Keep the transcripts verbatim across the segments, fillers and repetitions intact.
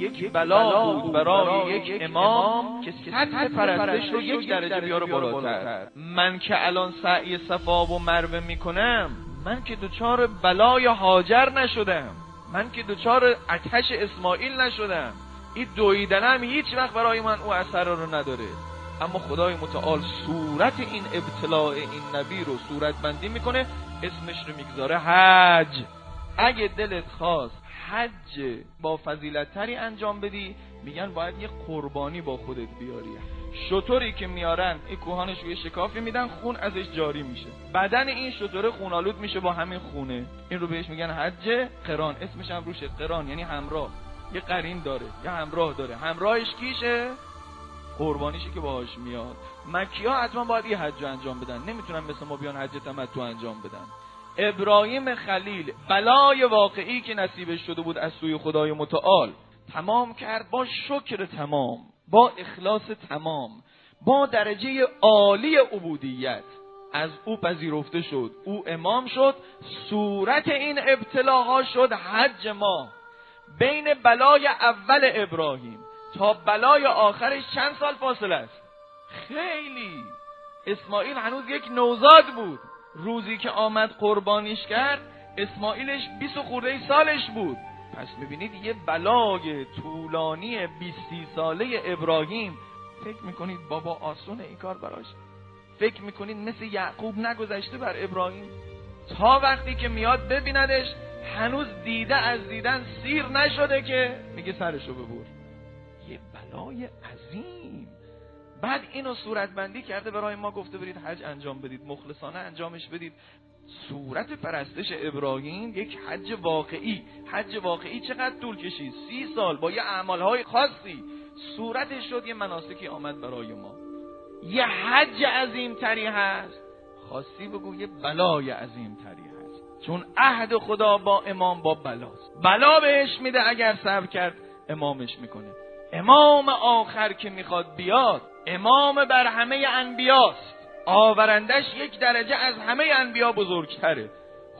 یک بلا بود برای یک امام که سطح پرستش رو یک درجه بیاره بالاتر. من که الان سعی صفا و مروه میکنم، من که دوچار بلای هاجر نشدم، من که دوچار آتش اسماعیل نشدم، این دویدنم هیچ وقت برای من او اثر رو نداره. اما خدای متعال صورت این ابتلاع این نبی رو صورت بندی میکنه، اسمش رو میگذاره حج. اگه دلت خواست حج با فضیلت تری انجام بدی، میگن باید یه قربانی با خودت بیاری. شطوری که میارن این کوهانش رو یه شکافی میدن، خون ازش جاری میشه، بدن این شطوره خونالود میشه با همین خونه. این رو بهش میگن حج قران. اسمش هم روشه، قران یعنی همراه. یه قرین داره، یه همراه داره. همراهش کیشه؟ قربانیشی که باهاش میاد. مکی‌ها حتما باید این حج رو انجام بدن، نمیتونن مثل ما بیان حج تمتع انجام بدن. ابراهیم خلیل بلای واقعی که نصیبش شده بود از سوی خدای متعال تمام کرد، با شکر تمام، با اخلاص تمام، با درجه عالی عبودیت. از او پذیرفته شد، او امام شد، صورت این ابتلاها شد حج. ما بین بلای اول ابراهیم تا بلای آخرش چند سال فاصله است؟ خیلی. اسماعیل هنوز یک نوزاد بود، روزی که آمد قربانیش کرد اسماعیلش بیست و خورده سالش بود. پس میبینید یه بلای طولانی بیست ساله ابراهیم. فکر میکنید بابا آسونه این کار براش؟ فکر میکنید مثل یعقوب نگذشته بر ابراهیم؟ تا وقتی که میاد ببیندش هنوز دیده از دیدن سیر نشده که میگه سرشو ببر. یه بلای عظیم. بعد اینو صورت بندی کرده برای ما، گفته برید حج انجام بدید، مخلصانه انجامش بدید. صورت پرستش ابراهیم یک حج واقعی. حج واقعی چقدر طول کشید؟ سی سال با یه اعمالهای خاصی صورتش شد، یه مناسکی آمد برای ما. یه حج عظیمتری هست؟ خاصی بگو یه بلای عظیمتری هست، چون عهد خدا با امام با بلاست. بلا بهش میده، اگر صبر کرد امامش میکنه. امام آخر که میخواد بیاد، امام بر همه انبیاست، آورندش یک درجه از همه انبیا بزرگتره.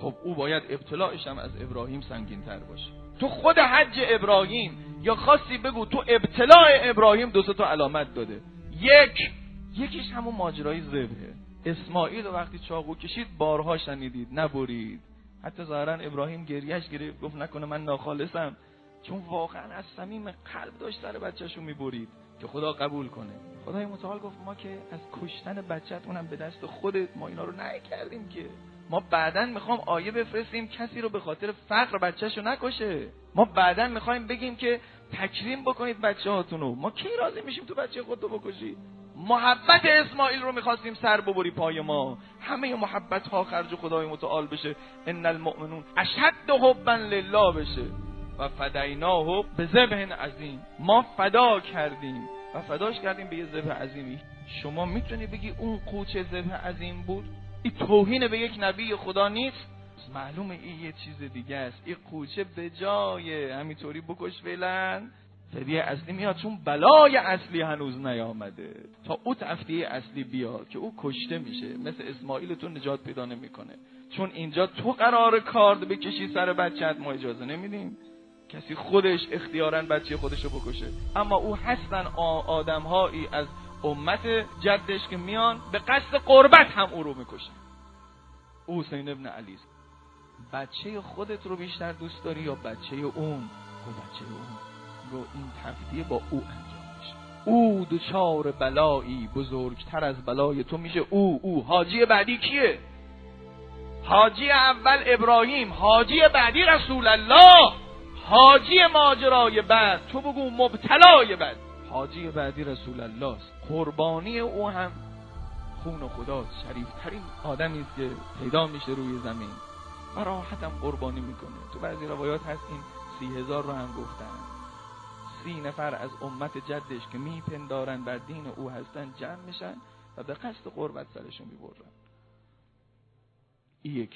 خب او باید ابتلاعش هم از ابراهیم سنگین‌تر باشه. تو خود حج ابراهیم یا خاصی بگو تو ابتلاع ابراهیم دو سه تا علامت داده. یک یکیش همون ماجرای ذبحه. اسماعیل وقتی چاقو کشید بارها شنیدید نبرید. حتی ظاهرا ابراهیم گریهش گرفت، گفت نکنه من ناخالصم، چون واقعا از صمیم قلب داشت سر بچه‌شو میبرید که خدا قبول کنه. خدای متعال گفت ما که از کشتن بچت، اونم به دست خودت، ما اینا رو نکردیم که. ما بعداً میخوام آیه بفرستیم کسی رو به خاطر فقر بچه‌شو نکشه. ما بعداً میخوایم بگیم که تکریم بکنید بچه‌هاتون رو. ما کی راضی میشیم تو بچه خودت رو بکشی؟ محبت اسماعیل رو میخواستیم سر ببری پای ما. همه محبت ها خرج خدای متعال بشه، ان المؤمنون اشد حبا لله بشه. و فدیناه بذبح عظیم، ما فدا کردیم و فداش کردیم به یه ذبح عظیمی. شما میتونی بگی اون قوچه ذبح عظیم بود؟ این توهین به یک نبی خدا نیست؟ معلومه این یه چیز دیگه است. این قوچه به جای همینطوری بکش فعلا، فدیه اصلی میاد، چون بلای اصلی هنوز نیامده. تا او تفدیه اصلی بیاد که او کشته میشه، مثل اسماعیل تو نجات پیدا نمیکنه، چون اینجا تو قرار کارد بکشی سر بچت، ما اجازه نمیدیم کسی خودش اختیاراً بچه خودش رو بکشه. اما او هستن آدم‌هایی از امت جدش که میان به قصد قربت هم او رو میکشن. او حسین ابن علی است. بچه خودت رو بیشتر دوست داری یا بچه اون؟ او بچه اون رو این تفدیه با او انجام میشه. او دچار بلایی بزرگتر از بلای تو میشه. او او حاجی بعدی کیه؟ حاجی اول ابراهیم، حاجی بعدی رسول الله، حاجی ماجرای بعد تو بگو مبتلای بعد، حاجی بعدی رسول الله است. قربانی او هم خون خدا، شریف ترین آدمی است که پیدا میشه روی زمین. و راحت هم قربانی میکنه. تو بعضی روایات هست این سی هزار رو هم گفتن. سی نفر از امت جدش که میپندارن بر دین او هستن جمع میشن و به قصد قربت سرشون میبرن. یک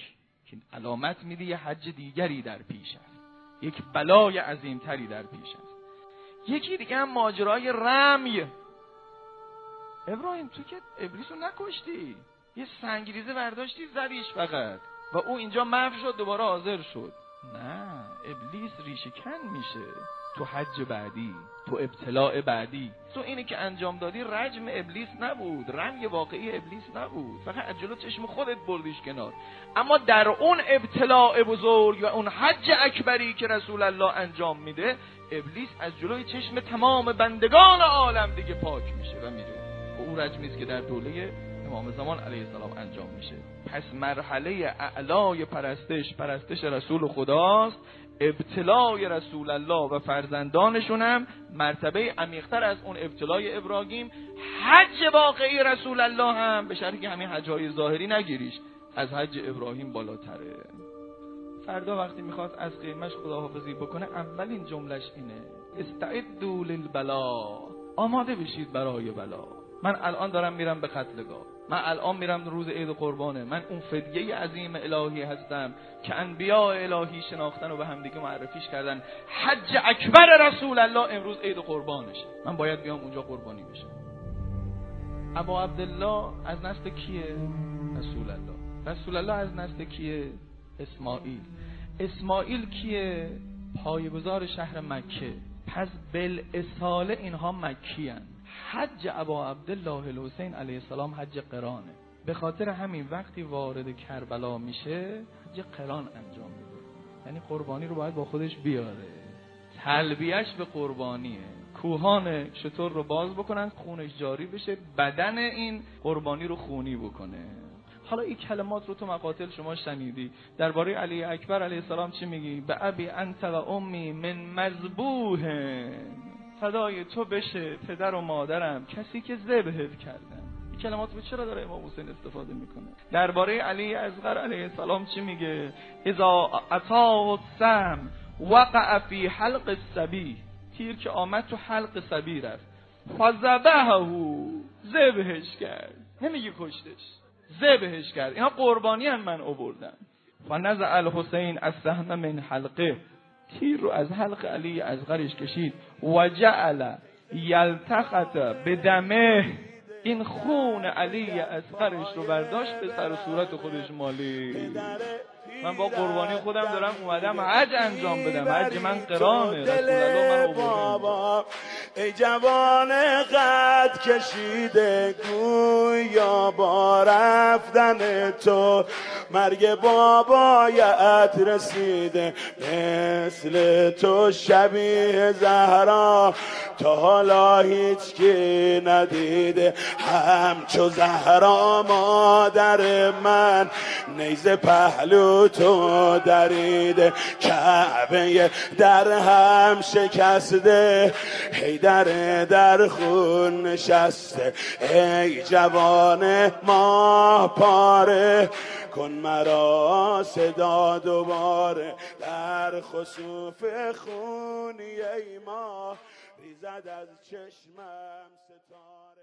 که علامت میده یه حج دیگری در پیش است، یک بلای عظیمتری در پیش است. یکی دیگه هم ماجرای رمی. ابراهیم تو که ابلیس رو نکشتی، یه سنگریزه برداشتی زدیش فقط، و او اینجا محو شد، دوباره حاضر شد. نه، ابلیس ریشه کن میشه تو حج بعدی، تو ابتلاء بعدی. تو اینی که انجام دادی رجم ابلیس نبود، رنگ واقعی ابلیس نبود، فقط از جلو چشم خودت بردیش کنار. اما در اون ابتلاء بزرگ و اون حج اکبری که رسول الله انجام میده، ابلیس از جلوی چشم تمام بندگان عالم دیگه پاک میشه و میره. و اون رجمی است که در دوله امام زمان علیه السلام انجام میشه. پس مرحله اعلای پرستش، پرستش رسول خداست. ابتلای رسول الله و فرزندانشون هم مرتبه عمیق‌تر از اون ابتلای ابراهیم. حج واقعی رسول الله هم به شرطی که همین حج‌های ظاهری نگیریش، از حج ابراهیم بالاتره. فردا وقتی میخواد از قیمش خداحافظی بکنه، اولین جملهش اینه: استعدوا للبلا، آماده بشید برای بلا. من الان دارم میرم به قتلگاه، من الان میرم روز عید قربانه، من اون فدیه عظیم الهی هستم که انبیاء الهی شناختن و به همدیگه معرفیش کردن. حج اکبر رسول الله امروز عید قربانشه، من باید بیام اونجا قربانی بشم. ابو عبدالله از نسل کیه؟ رسول الله. رسول الله از نسل کیه؟ اسماعیل. اسماعیل کیه؟ پایه‌گذار شهر مکه. پس بالاصاله اینها مکی‌ان. حج ابا عبدالله الحسین علیه السلام حج قرانه. به خاطر همین وقتی وارد کربلا میشه، حج قران انجام میده. یعنی قربانی رو باید با خودش بیاره. تلبیهش به قربانیه. کوهان شتر رو باز بکنن، خونش جاری بشه، بدن این قربانی رو خونی بکنه. حالا این کلمات رو تو مقاتل شما شنیدی. درباره علی اکبر علیه السلام چی میگی؟ به ابی انت و امی من مذبوحه، فدای تو بشه پدر و مادرم، کسی که ذبحت کردن. این کلمات رو چرا داره امام حسین استفاده میکنه؟ درباره علی اصغر علیه السلام چی میگه؟ اذا اطاع السم وقع فی حلق السبی، تیر که آمد تو حلق سبی رفت، فذبحه، ذبحش کرد. نمیگه کشتش، ذبحش کرد. اینا قربانی هم من آوردم. فنزع الحسین السهم من حلقه، تیر رو از حلق علی اصغرش کشید. و جعل یلتقط بدمه، این خون علی اصغرش رو برداشت به سر و صورت خودش مالید. من با قربانی خودم دارم اومدم حج انجام بدم، حج من قرانه، رسول الله من بابا. ای جوان قد کشیده، گویا با رفتن تو مرگ بابایت رسیده. مثل تو شبیه زهرا تا حالا هیچ کی ندیده، همچو زهرا مادر من نیزه پهلو تو دریده. کعبه در هم شکسته، حیدر در خون نشسته. ای جوان ماه پاره، کن مرا صدا دوباره. در خسوف خونی ای ماه، ریزد از چشمم ستاره.